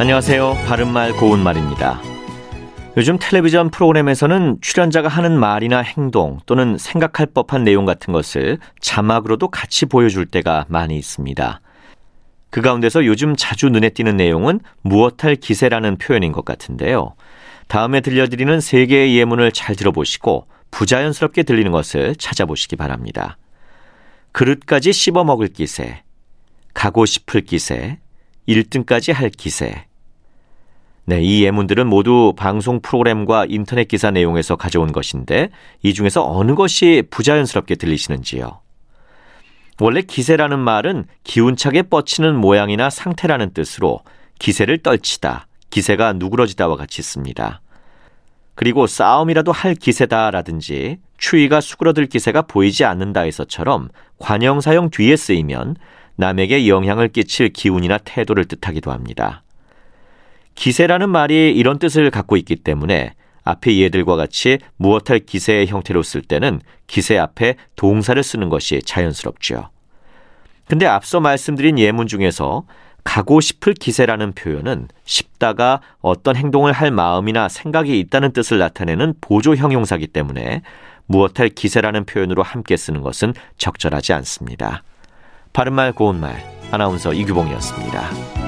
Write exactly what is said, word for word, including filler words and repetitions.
안녕하세요. 바른말 고운말입니다. 요즘 텔레비전 프로그램에서는 출연자가 하는 말이나 행동 또는 생각할 법한 내용 같은 것을 자막으로도 같이 보여줄 때가 많이 있습니다. 그 가운데서 요즘 자주 눈에 띄는 내용은 무엇할 기세라는 표현인 것 같은데요. 다음에 들려드리는 세 개의 예문을 잘 들어보시고 부자연스럽게 들리는 것을 찾아보시기 바랍니다. 그릇까지 씹어먹을 기세, 가고 싶을 기세, 일 등까지 할 기세. 네, 이 예문들은 모두 방송 프로그램과 인터넷 기사 내용에서 가져온 것인데 이 중에서 어느 것이 부자연스럽게 들리시는지요? 원래 기세라는 말은 기운차게 뻗치는 모양이나 상태라는 뜻으로 기세를 떨치다, 기세가 누그러지다와 같이 씁니다. 그리고 싸움이라도 할 기세다라든지 추위가 수그러들 기세가 보이지 않는다에서처럼 관형사형 뒤에 쓰이면 남에게 영향을 끼칠 기운이나 태도를 뜻하기도 합니다. 기세라는 말이 이런 뜻을 갖고 있기 때문에 앞의 예들과 같이 무엇할 기세의 형태로 쓸 때는 기세 앞에 동사를 쓰는 것이 자연스럽죠. 근데 앞서 말씀드린 예문 중에서 가고 싶을 기세라는 표현은 싶다가 어떤 행동을 할 마음이나 생각이 있다는 뜻을 나타내는 보조 형용사이기 때문에 무엇할 기세라는 표현으로 함께 쓰는 것은 적절하지 않습니다. 바른말 고운말 아나운서 이규봉이었습니다.